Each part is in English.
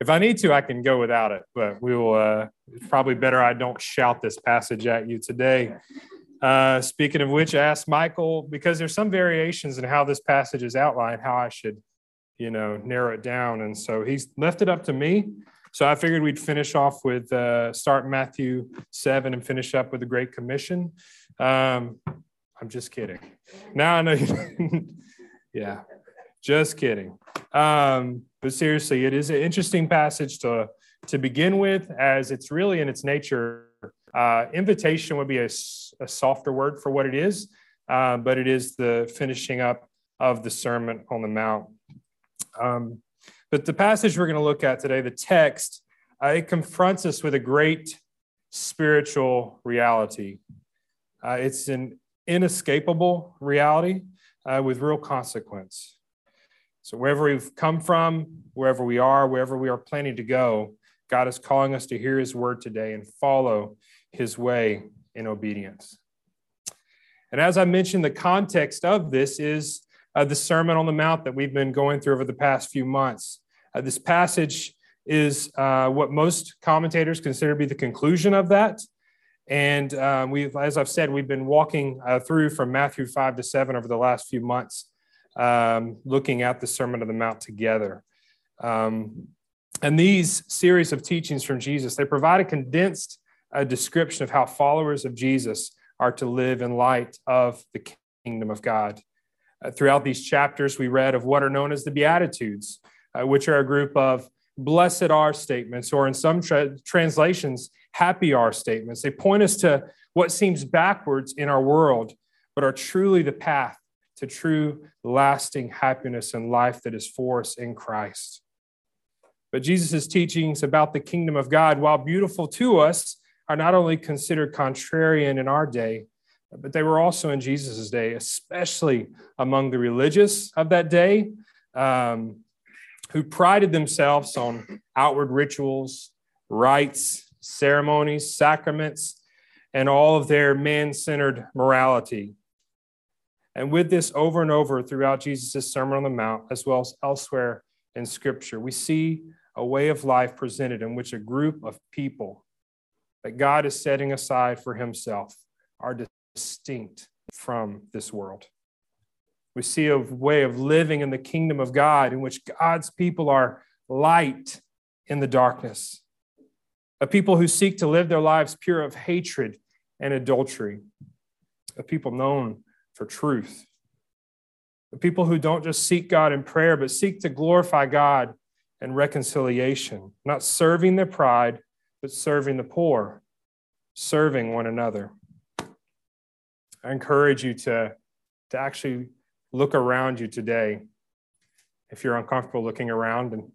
If I need to, I can go without it, but we will. It's probably better I don't shout this passage at you today. Speaking of which, I asked Michael, because there's some variations in how this passage is outlined, how I should, narrow it down. And so he's left it up to me. So I figured we'd finish off with, start Matthew 7 and finish up with the Great Commission. I'm just kidding. Now I know. Yeah, just kidding. But seriously, it is an interesting passage to begin with, as it's really in its nature. Invitation would be a softer word for what it is, but it is the finishing up of the Sermon on the Mount. But the passage we're going to look at today, the text, it confronts us with a great spiritual reality. It's an inescapable reality with real consequence. So wherever we've come from, wherever we are planning to go, God is calling us to hear his word today and follow his way in obedience. And as I mentioned, the context of this is the Sermon on the Mount that we've been going through over the past few months. This passage is what most commentators consider to be the conclusion of that. And as I've said, we've been walking through from Matthew 5 to 7 over the last few months, looking at the Sermon on the Mount together. And these series of teachings from Jesus, they provide a condensed description of how followers of Jesus are to live in light of the kingdom of God. Throughout these chapters, we read of what are known as the Beatitudes, which are a group of blessed are statements, or in some translations, happy are statements. They point us to what seems backwards in our world, but are truly the path to true lasting happiness and life that is for us in Christ. But Jesus' teachings about the kingdom of God, while beautiful to us, are not only considered contrarian in our day, but they were also in Jesus' day, especially among the religious of that day, who prided themselves on outward rituals, rites, ceremonies, sacraments, and all of their man-centered morality. And with this over and over throughout Jesus' Sermon on the Mount, as well as elsewhere in Scripture, we see a way of life presented in which a group of people that God is setting aside for himself are distinct from this world. We see a way of living in the kingdom of God in which God's people are light in the darkness, a people who seek to live their lives pure of hatred and adultery, a people known for truth. The people who don't just seek God in prayer, but seek to glorify God in reconciliation, not serving their pride, but serving the poor, serving one another. I encourage you to actually look around you today. If you're uncomfortable looking around and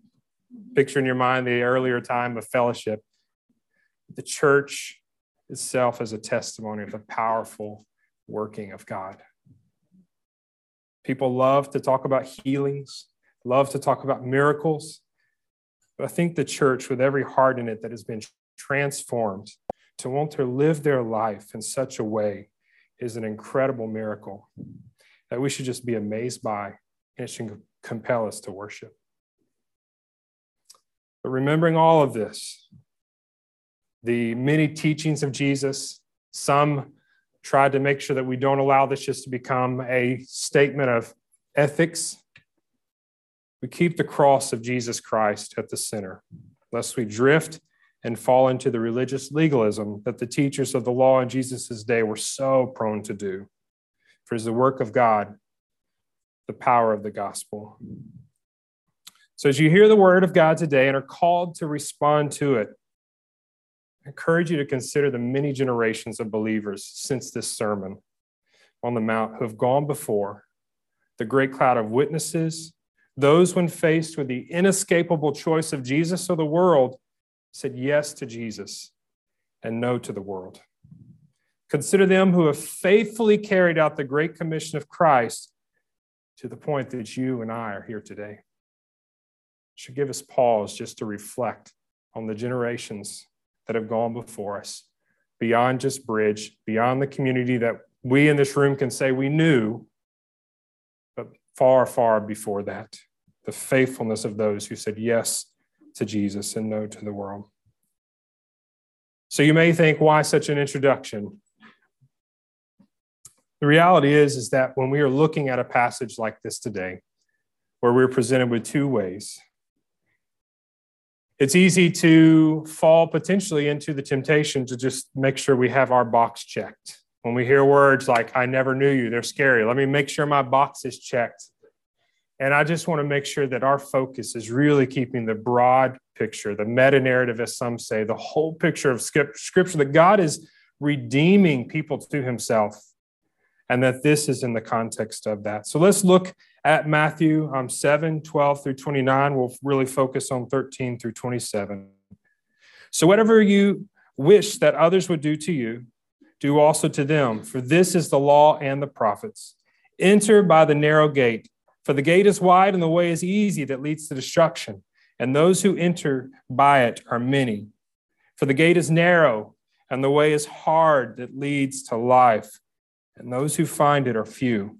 picture in your mind the earlier time of fellowship, the church itself is a testimony of the powerful working of God. People love to talk about healings, love to talk about miracles. But I think the church, with every heart in it that has been transformed to want to live their life in such a way, is an incredible miracle that we should just be amazed by, and it should compel us to worship. But remembering all of this, the many teachings of Jesus, some tried to make sure that we don't allow this just to become a statement of ethics. We keep the cross of Jesus Christ at the center, lest we drift and fall into the religious legalism that the teachers of the law in Jesus' day were so prone to do. For it is the work of God, the power of the gospel. So as you hear the word of God today and are called to respond to it, I encourage you to consider the many generations of believers since this Sermon on the Mount who have gone before, the great cloud of witnesses, those when faced with the inescapable choice of Jesus or the world, said yes to Jesus and no to the world. Consider them who have faithfully carried out the Great Commission of Christ to the point that you and I are here today. It should give us pause just to reflect on the generations that have gone before us, beyond just Bridge, beyond the community that we in this room can say we knew, but far, far before that, the faithfulness of those who said yes to Jesus and no to the world. So you may think, why such an introduction? The reality is that when we are looking at a passage like this today, where we're presented with two ways, it's easy to fall potentially into the temptation to just make sure we have our box checked. When we hear words like, I never knew you, they're scary. Let me make sure my box is checked. And I just want to make sure that our focus is really keeping the broad picture, the meta-narrative, as some say, the whole picture of Scripture, that God is redeeming people to himself, and that this is in the context of that. So let's look at Matthew 7, 12 through 29. We'll really focus on 13 through 27. So whatever you wish that others would do to you, do also to them, for this is the law and the prophets. Enter by the narrow gate, for the gate is wide and the way is easy that leads to destruction, and those who enter by it are many. For the gate is narrow and the way is hard that leads to life, and those who find it are few.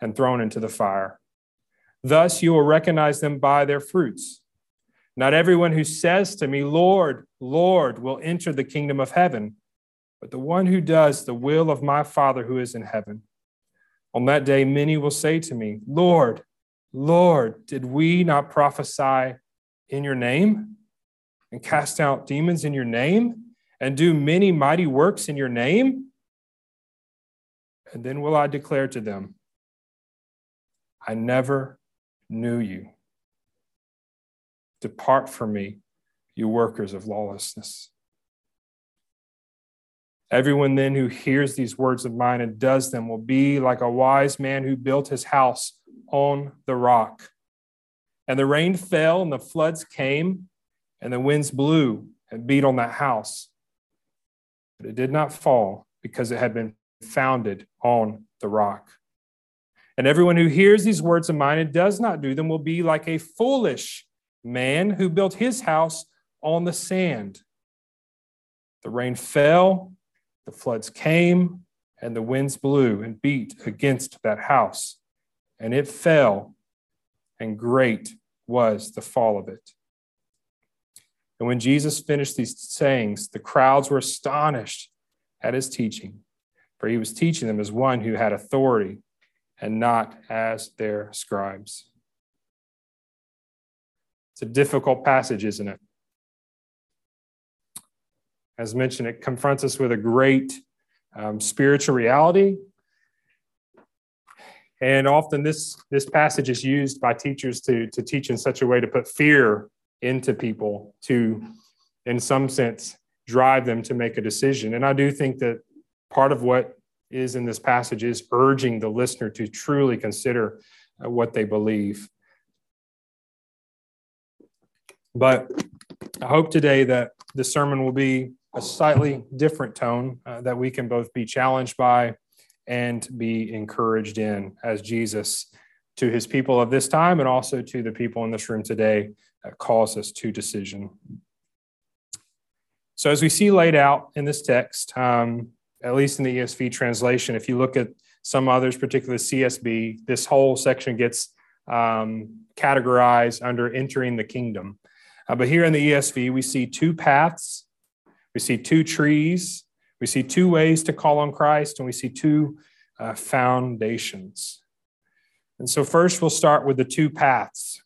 and thrown into the fire. Thus you will recognize them by their fruits. Not everyone who says to me, Lord, Lord, will enter the kingdom of heaven, but the one who does the will of my Father who is in heaven. On that day, many will say to me, Lord, Lord, did we not prophesy in your name and cast out demons in your name and do many mighty works in your name? And then will I declare to them, I never knew you. Depart from me, you workers of lawlessness. Everyone then who hears these words of mine and does them will be like a wise man who built his house on the rock. And the rain fell and the floods came and the winds blew and beat on that house. But it did not fall because it had been founded on the rock. And everyone who hears these words of mine and does not do them will be like a foolish man who built his house on the sand. The rain fell. The floods came and the winds blew and beat against that house, and it fell, and great was the fall of it. And when Jesus finished these sayings, the crowds were astonished at his teaching, for he was teaching them as one who had authority and not as their scribes. It's a difficult passage, isn't it? As mentioned, it confronts us with a great spiritual reality. And often this passage is used by teachers to teach in such a way to put fear into people to, in some sense, drive them to make a decision. And I do think that part of what is in this passage is urging the listener to truly consider what they believe. But I hope today that the sermon will be a slightly different tone that we can both be challenged by and be encouraged in as Jesus to his people of this time and also to the people in this room today that calls us to decision. So as we see laid out in this text, at least in the ESV translation, if you look at some others, particularly CSB, this whole section gets categorized under entering the kingdom. But here in the ESV, we see two paths. We see two trees, we see two ways to call on Christ, and we see two foundations. And so first, we'll start with the two paths.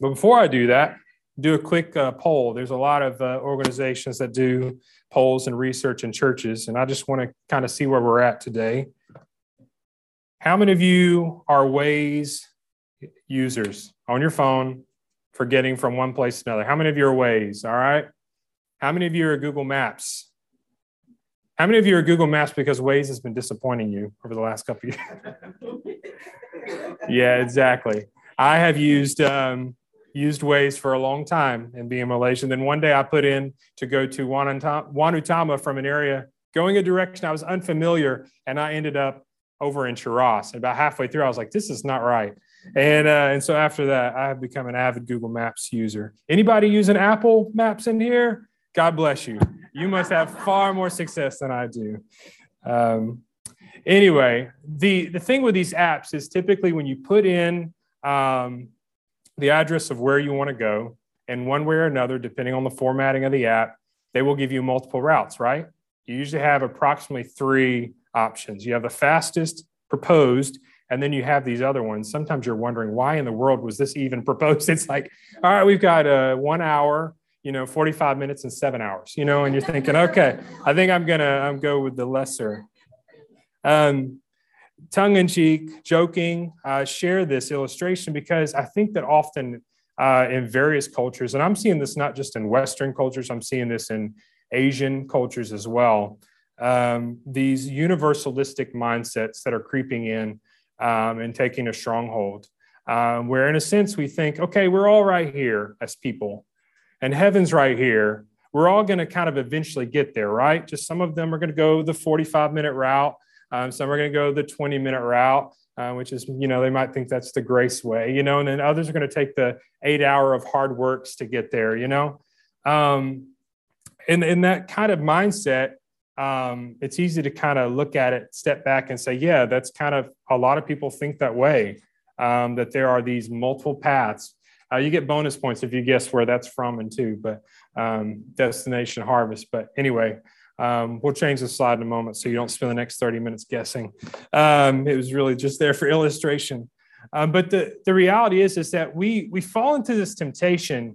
But before I do that, do a quick poll. There's a lot of organizations that do polls and research in churches, and I just want to kind of see where we're at today. How many of you are Waze users on your phone for getting from one place to another? How many of you are Waze? All right. How many of you are Google Maps? How many of you are Google Maps because Waze has been disappointing you over the last couple of years? Yeah, exactly. I have used Waze for a long time and being Malaysian. Then one day I put in to go to Wanutama from an area, going a direction I was unfamiliar, and I ended up over in Cheras. And about halfway through, I was like, this is not right. And so after that, I have become an avid Google Maps user. Anybody using Apple Maps in here? God bless you. You must have far more success than I do. Anyway, the thing with these apps is typically when you put in the address of where you want to go, and one way or another, depending on the formatting of the app, they will give you multiple routes, right? You usually have approximately three options. You have the fastest proposed, and then you have these other ones. Sometimes you're wondering, why in the world was this even proposed? It's like, all right, we've got 1 hour, 45 minutes and 7 hours, and you're thinking, okay, I think I'm going to go with the lesser. Tongue-in-cheek, joking, share this illustration because I think that often in various cultures, and I'm seeing this not just in Western cultures, I'm seeing this in Asian cultures as well, these universalistic mindsets that are creeping in and taking a stronghold, where in a sense we think, okay, we're all right here as people, and heaven's right here. We're all going to kind of eventually get there, right? Just some of them are going to go the 45-minute route. Some are going to go the 20-minute route, which is, they might think that's the grace way, and then others are going to take the 8-hour of hard works to get there, And that kind of mindset, it's easy to kind of look at it, step back and say, yeah, that's kind of a lot of people think that way, that there are these multiple paths. You get bonus points if you guess where that's from and to, but Destination Harvest. But anyway, we'll change the slide in a moment so you don't spend the next 30 minutes guessing. It was really just there for illustration. But the reality is that we fall into this temptation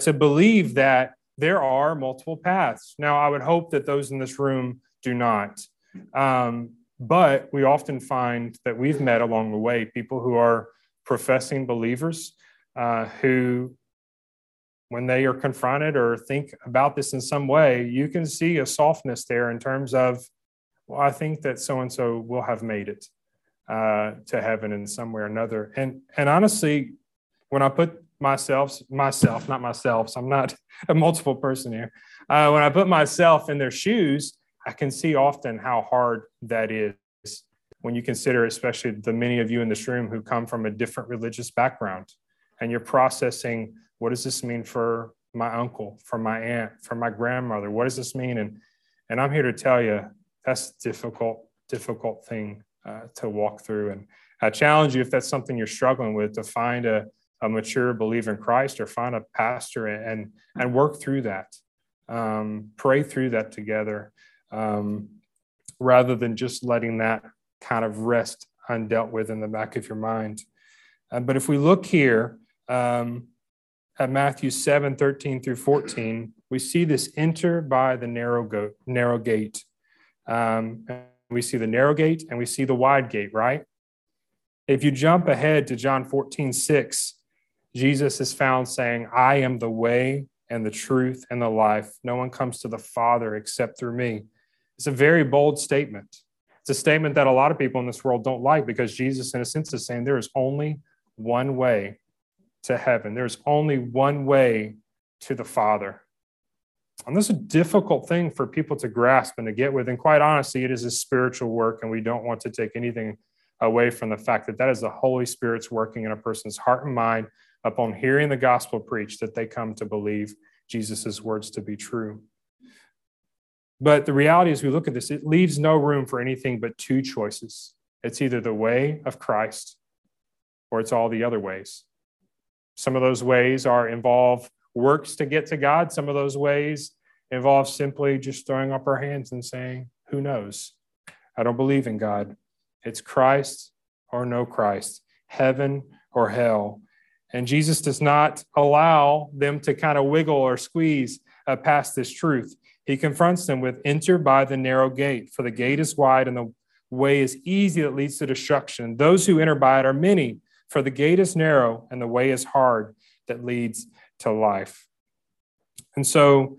to believe that there are multiple paths. Now, I would hope that those in this room do not. But we often find that we've met along the way people who are professing believers who, when they are confronted or think about this in some way, you can see a softness there in terms of, well, I think that so-and-so will have made it to heaven in some way or another. And honestly, when I put myself, I'm not a multiple person here. When I put myself in their shoes, I can see often how hard that is when you consider, especially the many of you in this room who come from a different religious background, and you're processing, what does this mean for my uncle, for my aunt, for my grandmother? What does this mean? And I'm here to tell you, that's a difficult thing to walk through. And I challenge you, if that's something you're struggling with, to find a mature believer in Christ or find a pastor and work through that. Pray through that together rather than just letting that kind of rest undealt with in the back of your mind. But if we look here at Matthew 7:13 through 14, we see this enter by the narrow gate. We see the narrow gate and we see the wide gate, right? If you jump ahead to John 14:6, Jesus is found saying, I am the way and the truth and the life. No one comes to the Father except through me. It's a very bold statement. It's a statement that a lot of people in this world don't like because Jesus, in a sense, is saying there is only one way to heaven. There's only one way to the Father. And this is a difficult thing for people to grasp and to get with. And quite honestly, it is a spiritual work, and we don't want to take anything away from the fact that that is the Holy Spirit's working in a person's heart and mind upon hearing the gospel preached that they come to believe Jesus's words to be true. But the reality is, we look at this, it leaves no room for anything but two choices. It's either the way of Christ or it's all the other ways. Some of those ways involve works to get to God. Some of those ways involve simply just throwing up our hands and saying, who knows? I don't believe in God. It's Christ or no Christ, heaven or hell. And Jesus does not allow them to kind of wiggle or squeeze past this truth. He confronts them with, "Enter by the narrow gate, for the gate is wide and the way is easy that leads to destruction. Those who enter by it are many, for the gate is narrow and the way is hard that leads to life." And so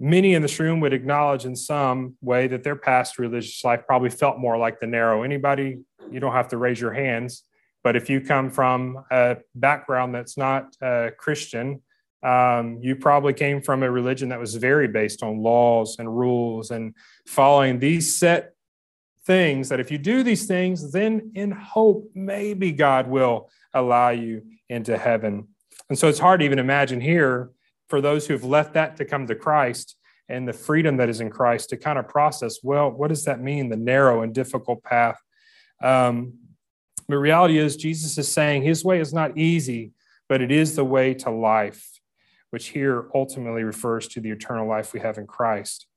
many in this room would acknowledge in some way that their past religious life probably felt more like the narrow. Anybody, you don't have to raise your hands, but if you come from a background that's not Christian, you probably came from a religion that was very based on laws and rules and following these set things that if you do these things, then in hope, maybe God will allow you into heaven. And so it's hard to even imagine here for those who've left that to come to Christ and the freedom that is in Christ to kind of process, well, what does that mean? The narrow and difficult path. The reality is Jesus is saying his way is not easy, but it is the way to life, which here ultimately refers to the eternal life we have in Christ.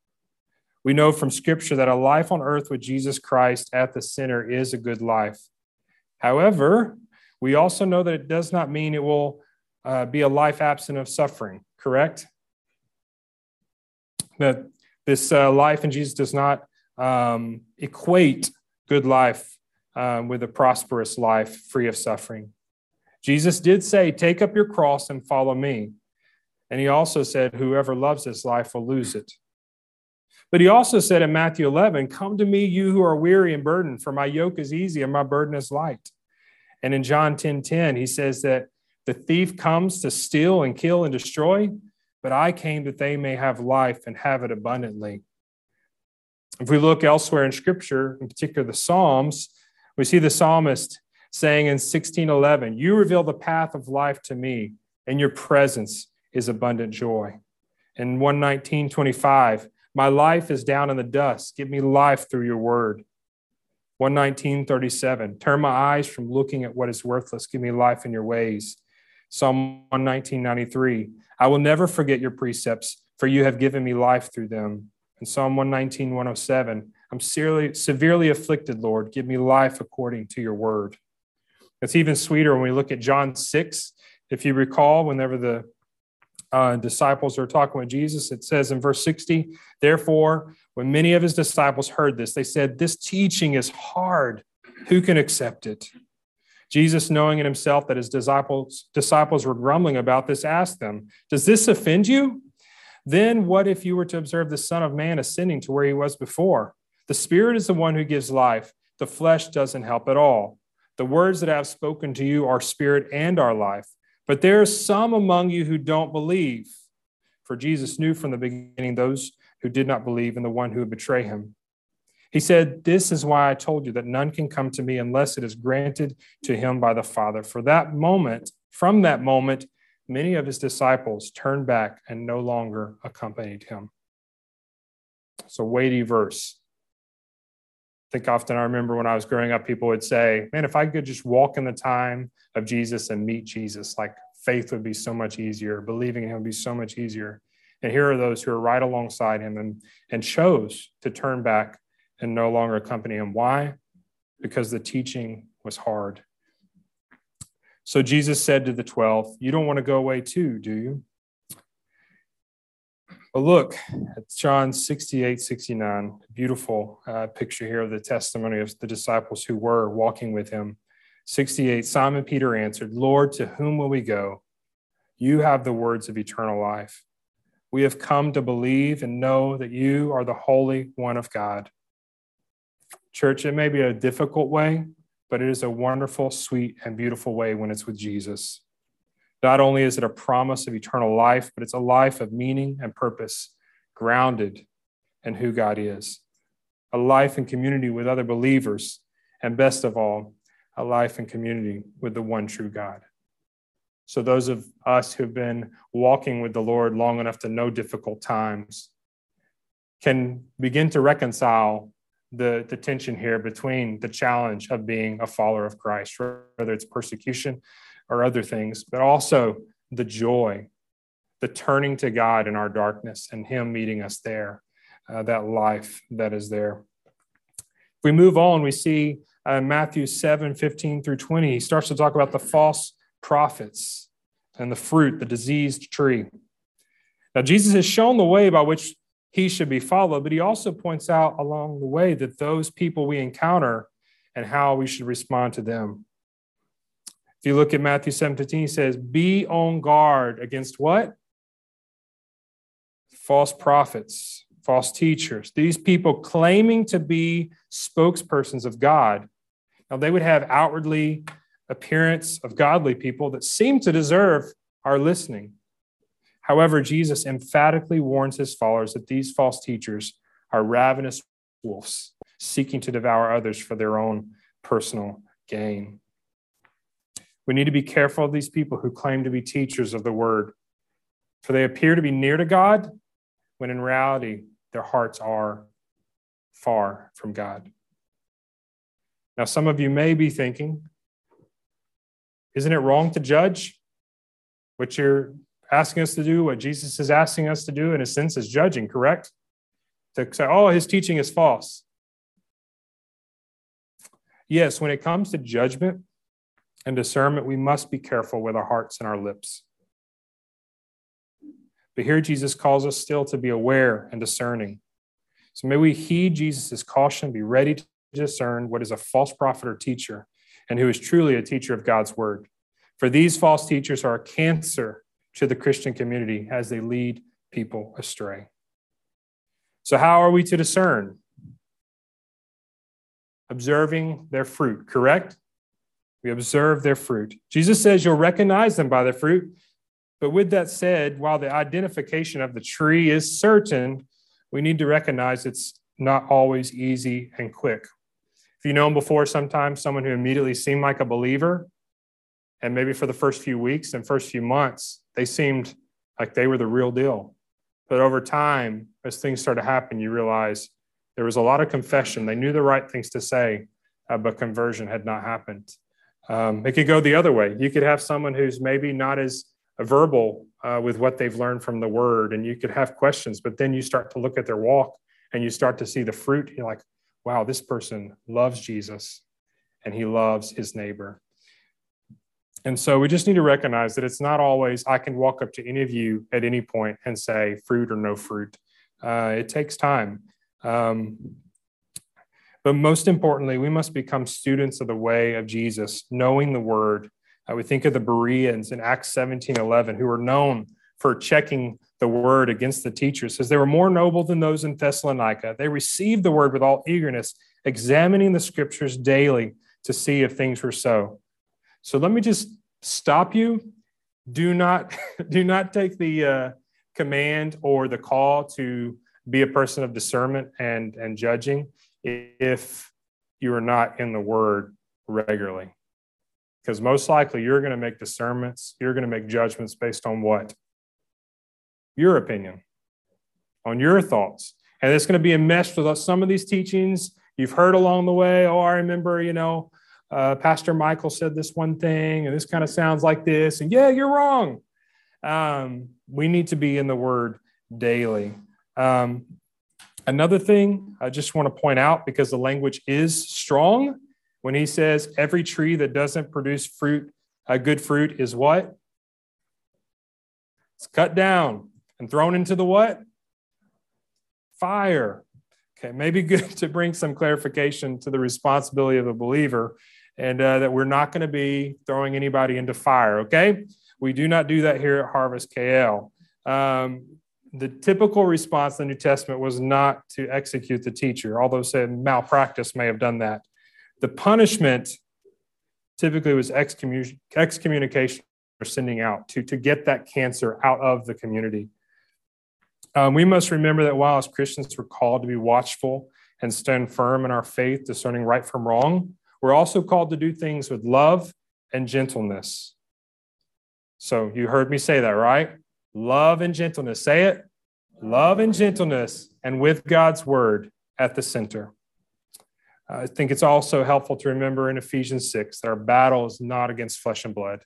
We know from Scripture that a life on earth with Jesus Christ at the center is a good life. However, we also know that it does not mean it will be a life absent of suffering, correct? That this life in Jesus does not equate good life with a prosperous life free of suffering. Jesus did say, "Take up your cross and follow me." And he also said, "Whoever loves his life will lose it." But he also said in Matthew 11, "Come to me, you who are weary and burdened, for my yoke is easy and my burden is light." And in John 10:10, he says that the thief comes to steal and kill and destroy, but I came that they may have life and have it abundantly. If we look elsewhere in Scripture, in particular the Psalms, we see the psalmist saying in 16:11, "You reveal the path of life to me, and your presence is abundant joy." In 119:25, "My life is down in the dust. Give me life through your word." 119:37, "Turn my eyes from looking at what is worthless. Give me life in your ways." Psalm 119:93, "I will never forget your precepts, for you have given me life through them." And Psalm 119:107, "I'm severely afflicted, Lord. Give me life according to your word." It's even sweeter when we look at John 6. If you recall, whenever the disciples are talking with Jesus, it says in verse 60, "Therefore, when many of his disciples heard this, they said, 'This teaching is hard. Who can accept it?' Jesus, knowing in himself that his disciples were grumbling about this, asked them, 'Does this offend you? Then what if you were to observe the Son of Man ascending to where he was before? The Spirit is the one who gives life. The flesh doesn't help at all. The words that I have spoken to you are spirit and are life. But there are some among you who don't believe.' For Jesus knew from the beginning those who did not believe and the one who would betray him. He said, 'This is why I told you that none can come to me unless it is granted to him by the Father.' From that moment, many of his disciples turned back and no longer accompanied him." It's a weighty verse. I think often I remember when I was growing up, people would say, "Man, if I could just walk in the time of Jesus and meet Jesus, like faith would be so much easier. Believing in him would be so much easier." And here are those who are right alongside him and chose to turn back and no longer accompany him. Why? Because the teaching was hard. So Jesus said to the 12, "You don't want to go away too, do you?" But look at John 68:69, beautiful picture here of the testimony of the disciples who were walking with him. 68, "Simon Peter answered, 'Lord, to whom will we go? You have the words of eternal life. We have come to believe and know that you are the Holy One of God.'" Church, it may be a difficult way, but it is a wonderful, sweet, and beautiful way when it's with Jesus. Not only is it a promise of eternal life, but it's a life of meaning and purpose, grounded in who God is. A life in community with other believers, and best of all, a life in community with the one true God. So those of us who've been walking with the Lord long enough to know difficult times can begin to reconcile the tension here between the challenge of being a follower of Christ, whether it's persecution or other things, but also the joy, the turning to God in our darkness and him meeting us there, that life that is there. If we move on, we see Matthew 7, 15 through 20, he starts to talk about the false prophets and the fruit, the diseased tree. Now, Jesus has shown the way by which he should be followed, but he also points out along the way that those people we encounter and how we should respond to them. If you look at Matthew 7, 15, he says, be on guard against what? False prophets, false teachers. These people claiming to be spokespersons of God. Now, they would have outwardly appearance of godly people that seem to deserve our listening. However, Jesus emphatically warns his followers that these false teachers are ravenous wolves seeking to devour others for their own personal gain. We need to be careful of these people who claim to be teachers of the word, for they appear to be near to God when in reality their hearts are far from God. Now, some of you may be thinking, isn't it wrong to judge? What you're asking us to do, what Jesus is asking us to do, in a sense, is judging, correct? To say, oh, his teaching is false. Yes, when it comes to judgment and discernment, we must be careful with our hearts and our lips. But here Jesus calls us still to be aware and discerning. So may we heed Jesus' caution, be ready to discern what is a false prophet or teacher, and who is truly a teacher of God's word. For these false teachers are a cancer to the Christian community as they lead people astray. So how are we to discern? Observing their fruit, correct? We observe their fruit. Jesus says you'll recognize them by their fruit. But with that said, while the identification of the tree is certain, we need to recognize it's not always easy and quick. If you know them before, sometimes someone who immediately seemed like a believer, and maybe for the first few weeks and first few months, they seemed like they were the real deal. But over time, as things start to happen, you realize there was a lot of confession. They knew the right things to say, but conversion had not happened. It could go the other way. You could have someone who's maybe not as verbal with what they've learned from the word, and you could have questions, but then you start to look at their walk and you start to see the fruit. You're like, wow, this person loves Jesus and he loves his neighbor. And so we just need to recognize that it's not always I can walk up to any of you at any point and say fruit or no fruit. It takes time. But most importantly, we must become students of the way of Jesus, knowing the word. We think of the Bereans in Acts 17:11, who were known for checking the word against the teachers. It says they were more noble than those in Thessalonica. They received the word with all eagerness, examining the scriptures daily to see if things were so. So let me just stop you. Do not take the command or the call to be a person of discernment and judging if you are not in the word regularly. Because most likely you're going to make discernments, you're going to make judgments based on what? Your opinion, on your thoughts. And it's going to be enmeshed with some of these teachings you've heard along the way. Oh, I remember, Pastor Michael said this one thing, and this kind of sounds like this, and yeah, you're wrong. We need to be in the word daily. Another thing I just want to point out, because the language is strong, when he says every tree that doesn't produce fruit, good fruit is what? It's cut down and thrown into the what? Fire. Okay, maybe good to bring some clarification to the responsibility of a believer, and that we're not going to be throwing anybody into fire, okay? We do not do that here at Harvest KL. The typical response in the New Testament was not to execute the teacher, although said malpractice may have done that. The punishment typically was excommunication or sending out to get that cancer out of the community. We must remember that while as Christians we're called to be watchful and stand firm in our faith, discerning right from wrong, we're also called to do things with love and gentleness. So you heard me say that, right? Love and gentleness. Say it. Love and gentleness, and with God's word at the center. I think it's also helpful to remember in Ephesians 6 that our battle is not against flesh and blood.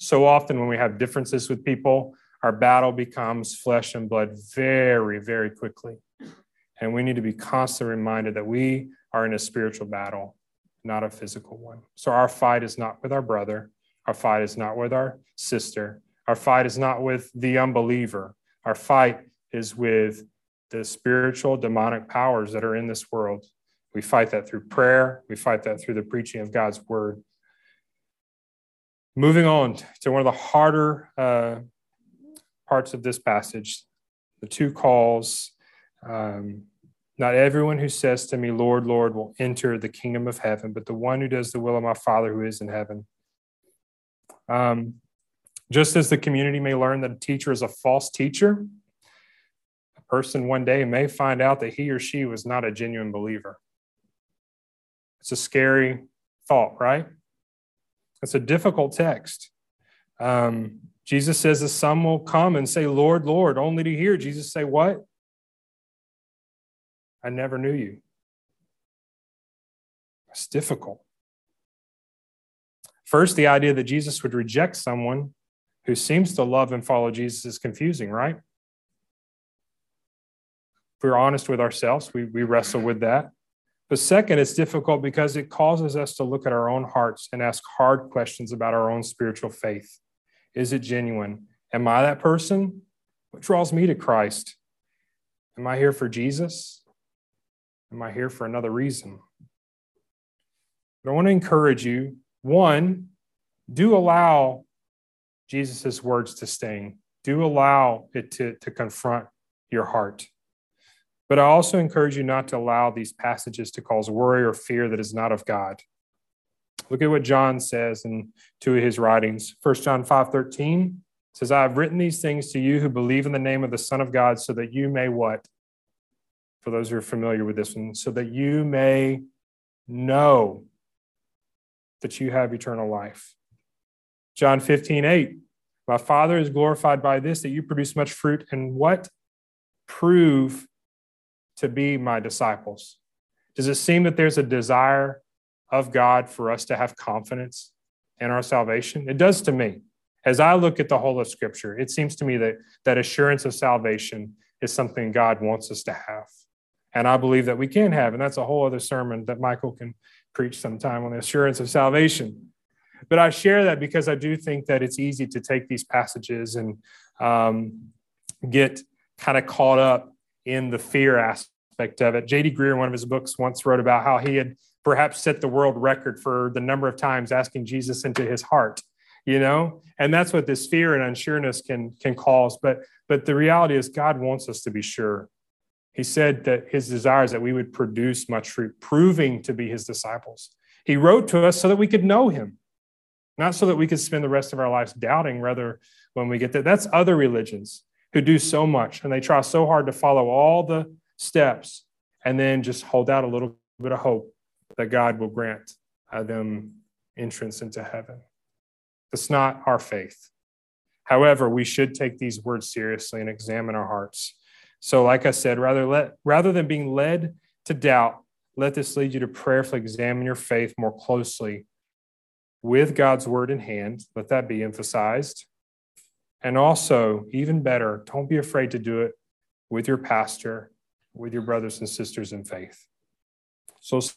So often when we have differences with people, our battle becomes flesh and blood very, very quickly. And we need to be constantly reminded that we are in a spiritual battle. not a physical one. So our fight is not with our brother. Our fight is not with our sister. Our fight is not with the unbeliever. Our fight is with the spiritual demonic powers that are in this world. We fight that through prayer. We fight that through the preaching of God's word. Moving on to one of the harder parts of this passage, the two calls. Not everyone who says to me, Lord, Lord, will enter the kingdom of heaven, but the one who does the will of my Father who is in heaven. Just as the community may learn that a teacher is a false teacher, a person one day may find out that he or she was not a genuine believer. It's a scary thought, right? It's a difficult text. Jesus says that some will come and say, Lord, Lord, only to hear Jesus say, what? I never knew you. It's difficult. First, the idea that Jesus would reject someone who seems to love and follow Jesus is confusing, right? If we're honest with ourselves, we wrestle with that. But second, it's difficult because it causes us to look at our own hearts and ask hard questions about our own spiritual faith. Is it genuine? Am I that person? What draws me to Christ? Am I here for Jesus? Am I here for another reason? But I want to encourage you, one, do allow Jesus' words to sting. Do allow it to confront your heart. But I also encourage you not to allow these passages to cause worry or fear that is not of God. Look at what John says in two of his writings. 1 John 5:13 says, I have written these things to you who believe in the name of the Son of God so that you may what? For those who are familiar with this one, so that you may know that you have eternal life. John 15:8, my Father is glorified by this, that you produce much fruit and what? Prove to be my disciples. Does it seem that there's a desire of God for us to have confidence in our salvation? It does to me. As I look at the whole of Scripture, it seems to me that assurance of salvation is something God wants us to have. And I believe that we can have, and that's a whole other sermon that Michael can preach sometime on the assurance of salvation. But I share that because I do think that it's easy to take these passages and get kind of caught up in the fear aspect of it. J.D. Greer, in one of his books, once wrote about how he had perhaps set the world record for the number of times asking Jesus into his heart, you know? And that's what this fear and unsureness can cause. But the reality is God wants us to be sure. He said that his desire is that we would produce much fruit, proving to be his disciples. He wrote to us so that we could know him, not so that we could spend the rest of our lives doubting, rather, when we get there. That's other religions who do so much, and they try so hard to follow all the steps and then just hold out a little bit of hope that God will grant them entrance into heaven. That's not our faith. However, we should take these words seriously and examine our hearts. So like I said, rather than being led to doubt, let this lead you to prayerfully examine your faith more closely with God's word in hand. Let that be emphasized. And also, even better, don't be afraid to do it with your pastor, with your brothers and sisters in faith. So let's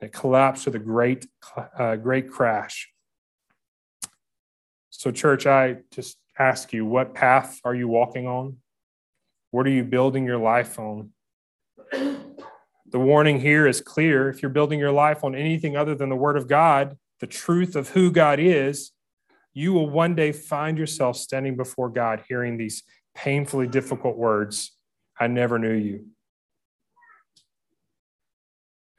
It collapsed with a great crash. So, church, I just ask you, what path are you walking on? What are you building your life on? The warning here is clear. If you're building your life on anything other than the Word of God, the truth of who God is, you will one day find yourself standing before God hearing these painfully difficult words, I never knew you.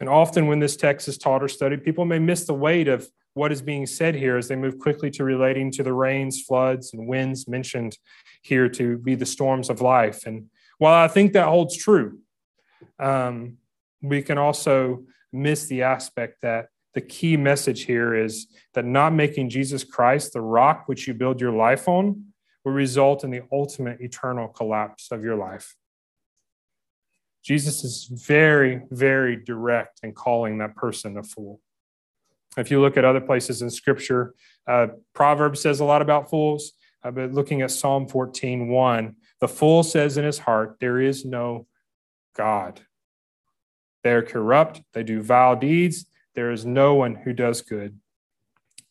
And often when this text is taught or studied, people may miss the weight of what is being said here as they move quickly to relating to the rains, floods, and winds mentioned here to be the storms of life. And while I think that holds true, we can also miss the aspect that the key message here is that not making Jesus Christ the rock which you build your life on will result in the ultimate eternal collapse of your life. Jesus is very, very direct in calling that person a fool. If you look at other places in Scripture, Proverbs says a lot about fools, but looking at Psalm 14:1, the fool says in his heart, there is no God. They're corrupt. They do vile deeds. There is no one who does good.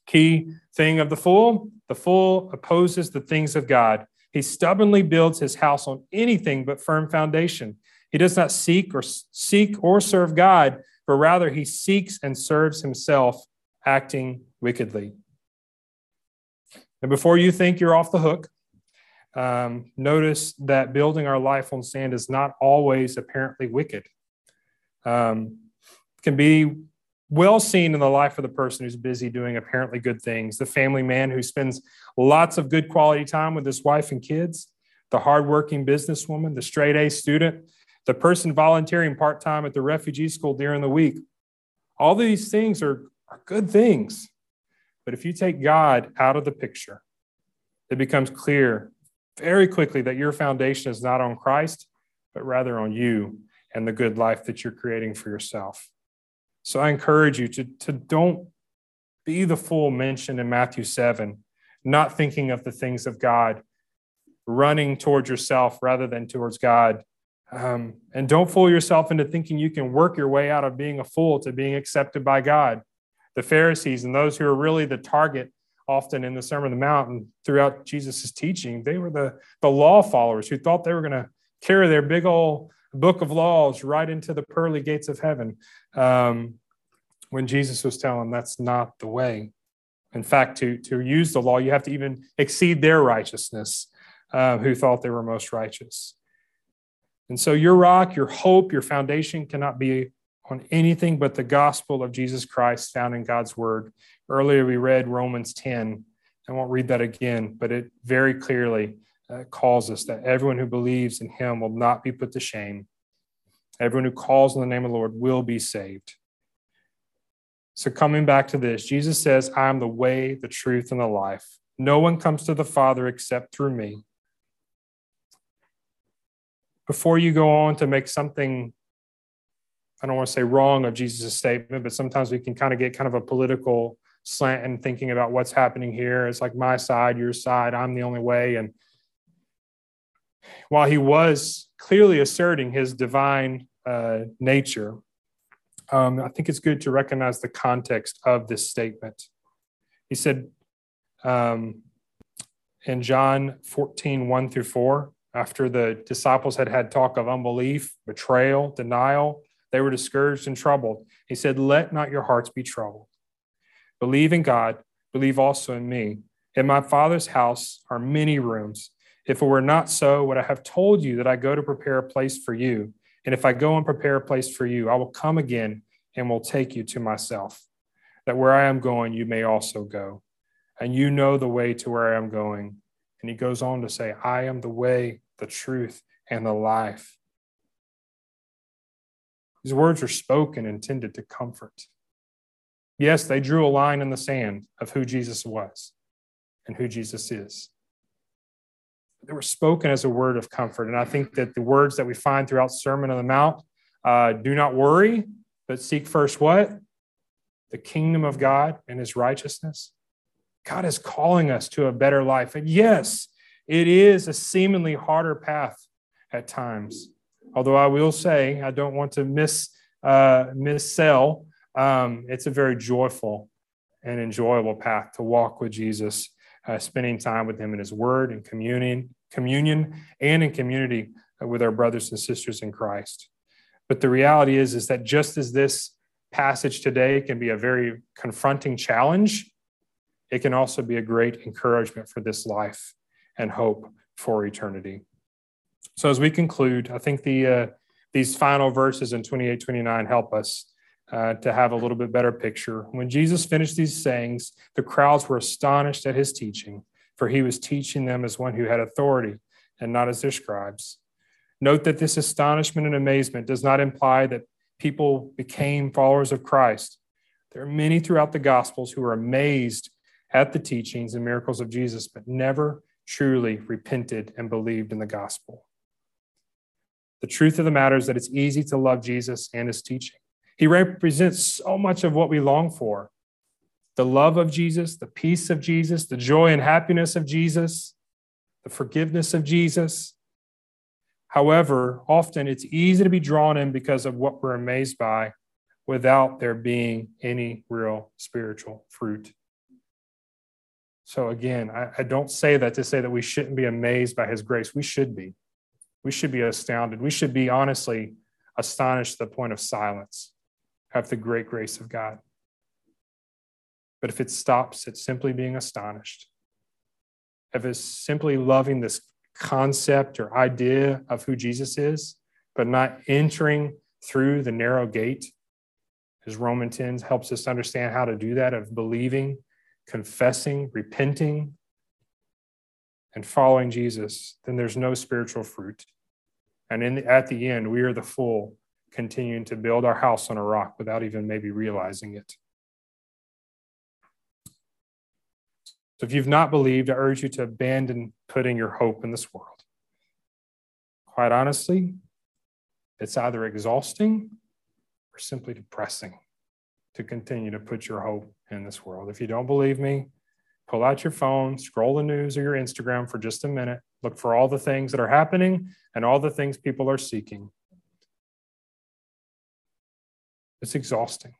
Key thing of the fool opposes the things of God. He stubbornly builds his house on anything but firm foundation. He does not seek or serve God, but rather he seeks and serves himself, acting wickedly. And before you think you're off the hook, notice that building our life on sand is not always apparently wicked. It can be well seen in the life of the person who's busy doing apparently good things, the family man who spends lots of good quality time with his wife and kids, the hardworking businesswoman, the straight-A student, the person volunteering part-time at the refugee school during the week. All these things are good things. But if you take God out of the picture, it becomes clear very quickly that your foundation is not on Christ, but rather on you and the good life that you're creating for yourself. So I encourage you to don't be the fool mentioned in Matthew 7, not thinking of the things of God, running towards yourself rather than towards God. And don't fool yourself into thinking you can work your way out of being a fool to being accepted by God. The Pharisees and those who are really the target often in the Sermon on the Mount and throughout Jesus' teaching, they were the law followers who thought they were going to carry their big old book of laws right into the pearly gates of heaven, when Jesus was telling them that's not the way. In fact, to use the law, you have to even exceed their righteousness, who thought they were most righteous. And so your rock, your hope, your foundation cannot be on anything but the gospel of Jesus Christ found in God's word. Earlier we read Romans 10. I won't read that again, but it very clearly calls us that everyone who believes in him will not be put to shame. Everyone who calls on the name of the Lord will be saved. So coming back to this, Jesus says, I am the way, the truth, and the life. No one comes to the Father except through me. Before you go on to make something, I don't want to say wrong of Jesus' statement, but sometimes we can kind of get kind of a political slant in thinking about what's happening here. It's like my side, your side, I'm the only way. And while he was clearly asserting his divine nature, I think it's good to recognize the context of this statement. He said in John 14:1-4, after the disciples had talk of unbelief, betrayal, denial, they were discouraged and troubled. He said, let not your hearts be troubled. Believe in God, believe also in me. In my Father's house are many rooms. If it were not so, would I have told you that I go to prepare a place for you? And if I go and prepare a place for you, I will come again and will take you to myself, that where I am going, you may also go. And you know the way to where I am going. And he goes on to say, I am the way, the truth, and the life. These words are spoken intended to comfort. Yes, they drew a line in the sand of who Jesus was and who Jesus is. They were spoken as a word of comfort. And I think that the words that we find throughout Sermon on the Mount, do not worry, but seek first what? The kingdom of God and his righteousness. God is calling us to a better life. And yes, it is a seemingly harder path at times. Although I will say, I don't want to missell. It's a very joyful and enjoyable path to walk with Jesus, spending time with him in his word and communion and in community with our brothers and sisters in Christ. But the reality is that just as this passage today can be a very confronting challenge, it can also be a great encouragement for this life and hope for eternity. So as we conclude, I think these final verses in 28, 29 help us to have a little bit better picture. When Jesus finished these sayings, the crowds were astonished at his teaching, for he was teaching them as one who had authority and not as their scribes. Note that this astonishment and amazement does not imply that people became followers of Christ. There are many throughout the Gospels who are amazed at the teachings and miracles of Jesus, but never truly repented and believed in the gospel. The truth of the matter is that it's easy to love Jesus and his teaching. He represents so much of what we long for. The love of Jesus, the peace of Jesus, the joy and happiness of Jesus, the forgiveness of Jesus. However, often it's easy to be drawn in because of what we're amazed by without there being any real spiritual fruit. So again, I don't say that to say that we shouldn't be amazed by his grace. We should be. We should be astounded. We should be honestly astonished to the point of silence at the great grace of God. But if it stops at simply being astonished, if it's simply loving this concept or idea of who Jesus is, but not entering through the narrow gate, as Romans 10 helps us understand how to do that, of believing, confessing, repenting, and following Jesus, then there's no spiritual fruit. And at the end, we are the fool continuing to build our house on a rock without even maybe realizing it. So if you've not believed, I urge you to abandon putting your hope in this world. Quite honestly, it's either exhausting or simply depressing to continue to put your hope in this world. If you don't believe me, pull out your phone, scroll the news or your Instagram for just a minute. Look for all the things that are happening and all the things people are seeking. It's exhausting.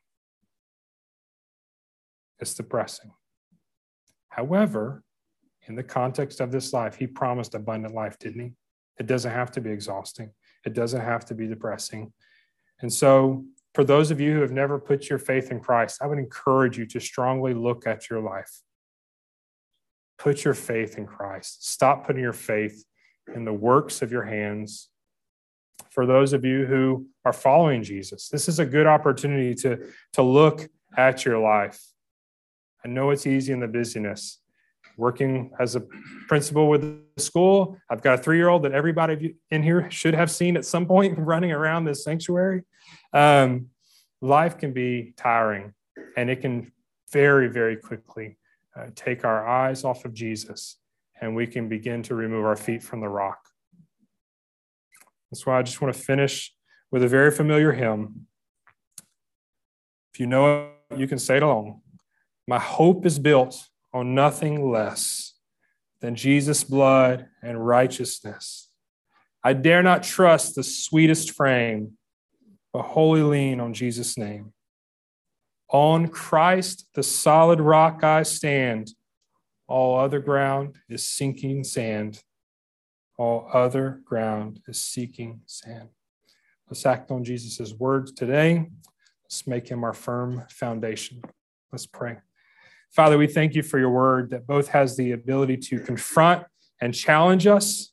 It's depressing. However, in the context of this life, he promised abundant life, didn't he? It doesn't have to be exhausting. It doesn't have to be depressing. And so for those of you who have never put your faith in Christ, I would encourage you to strongly look at your life. Put your faith in Christ. Stop putting your faith in the works of your hands. For those of you who are following Jesus, this is a good opportunity to look at your life. I know it's easy in the busyness. Working as a principal with the school, I've got a 3-year-old that everybody in here should have seen at some point running around this sanctuary. Life can be tiring, and it can very, very quickly take our eyes off of Jesus, and we can begin to remove our feet from the rock. That's why I just want to finish with a very familiar hymn. If you know it, you can say it along. My hope is built on nothing less than Jesus' blood and righteousness. I dare not trust the sweetest frame, but wholly lean on Jesus' name. On Christ, the solid rock I stand. All other ground is sinking sand. All other ground is seeking sand. Let's act on Jesus' words today. Let's make him our firm foundation. Let's pray. Father, we thank you for your word that both has the ability to confront and challenge us,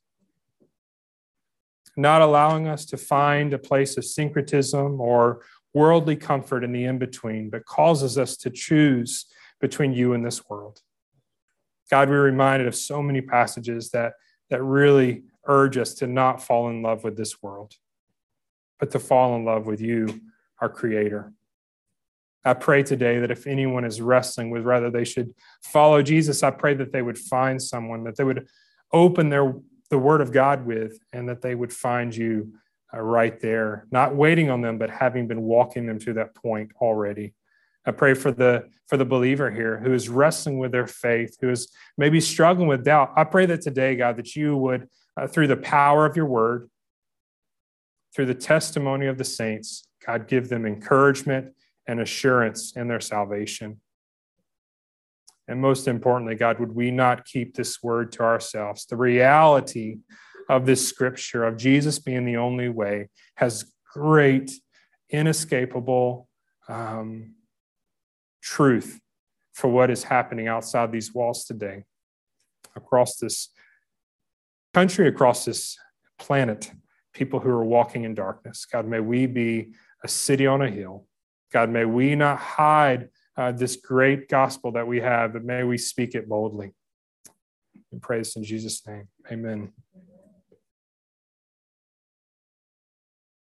not allowing us to find a place of syncretism or worldly comfort in the in-between, but causes us to choose between you and this world. God, we're reminded of so many passages that really urge us to not fall in love with this world, but to fall in love with you, our Creator. I pray today that if anyone is wrestling with whether they should follow Jesus, I pray that they would find someone, that they would open the Word of God with, and that they would find you right there, not waiting on them, but having been walking them to that point already. I pray for the believer here who is wrestling with their faith, who is maybe struggling with doubt. I pray that today, God, that you would, through the power of your word, through the testimony of the saints, God, give them encouragement and assurance in their salvation. And most importantly, God, would we not keep this word to ourselves? The reality of this scripture, of Jesus being the only way, has great, inescapable truth for what is happening outside these walls today, across this country, across this planet, people who are walking in darkness. God, may we be a city on a hill. God, may we not hide this great gospel that we have, but may we speak it boldly. We pray this in Jesus' name. Amen.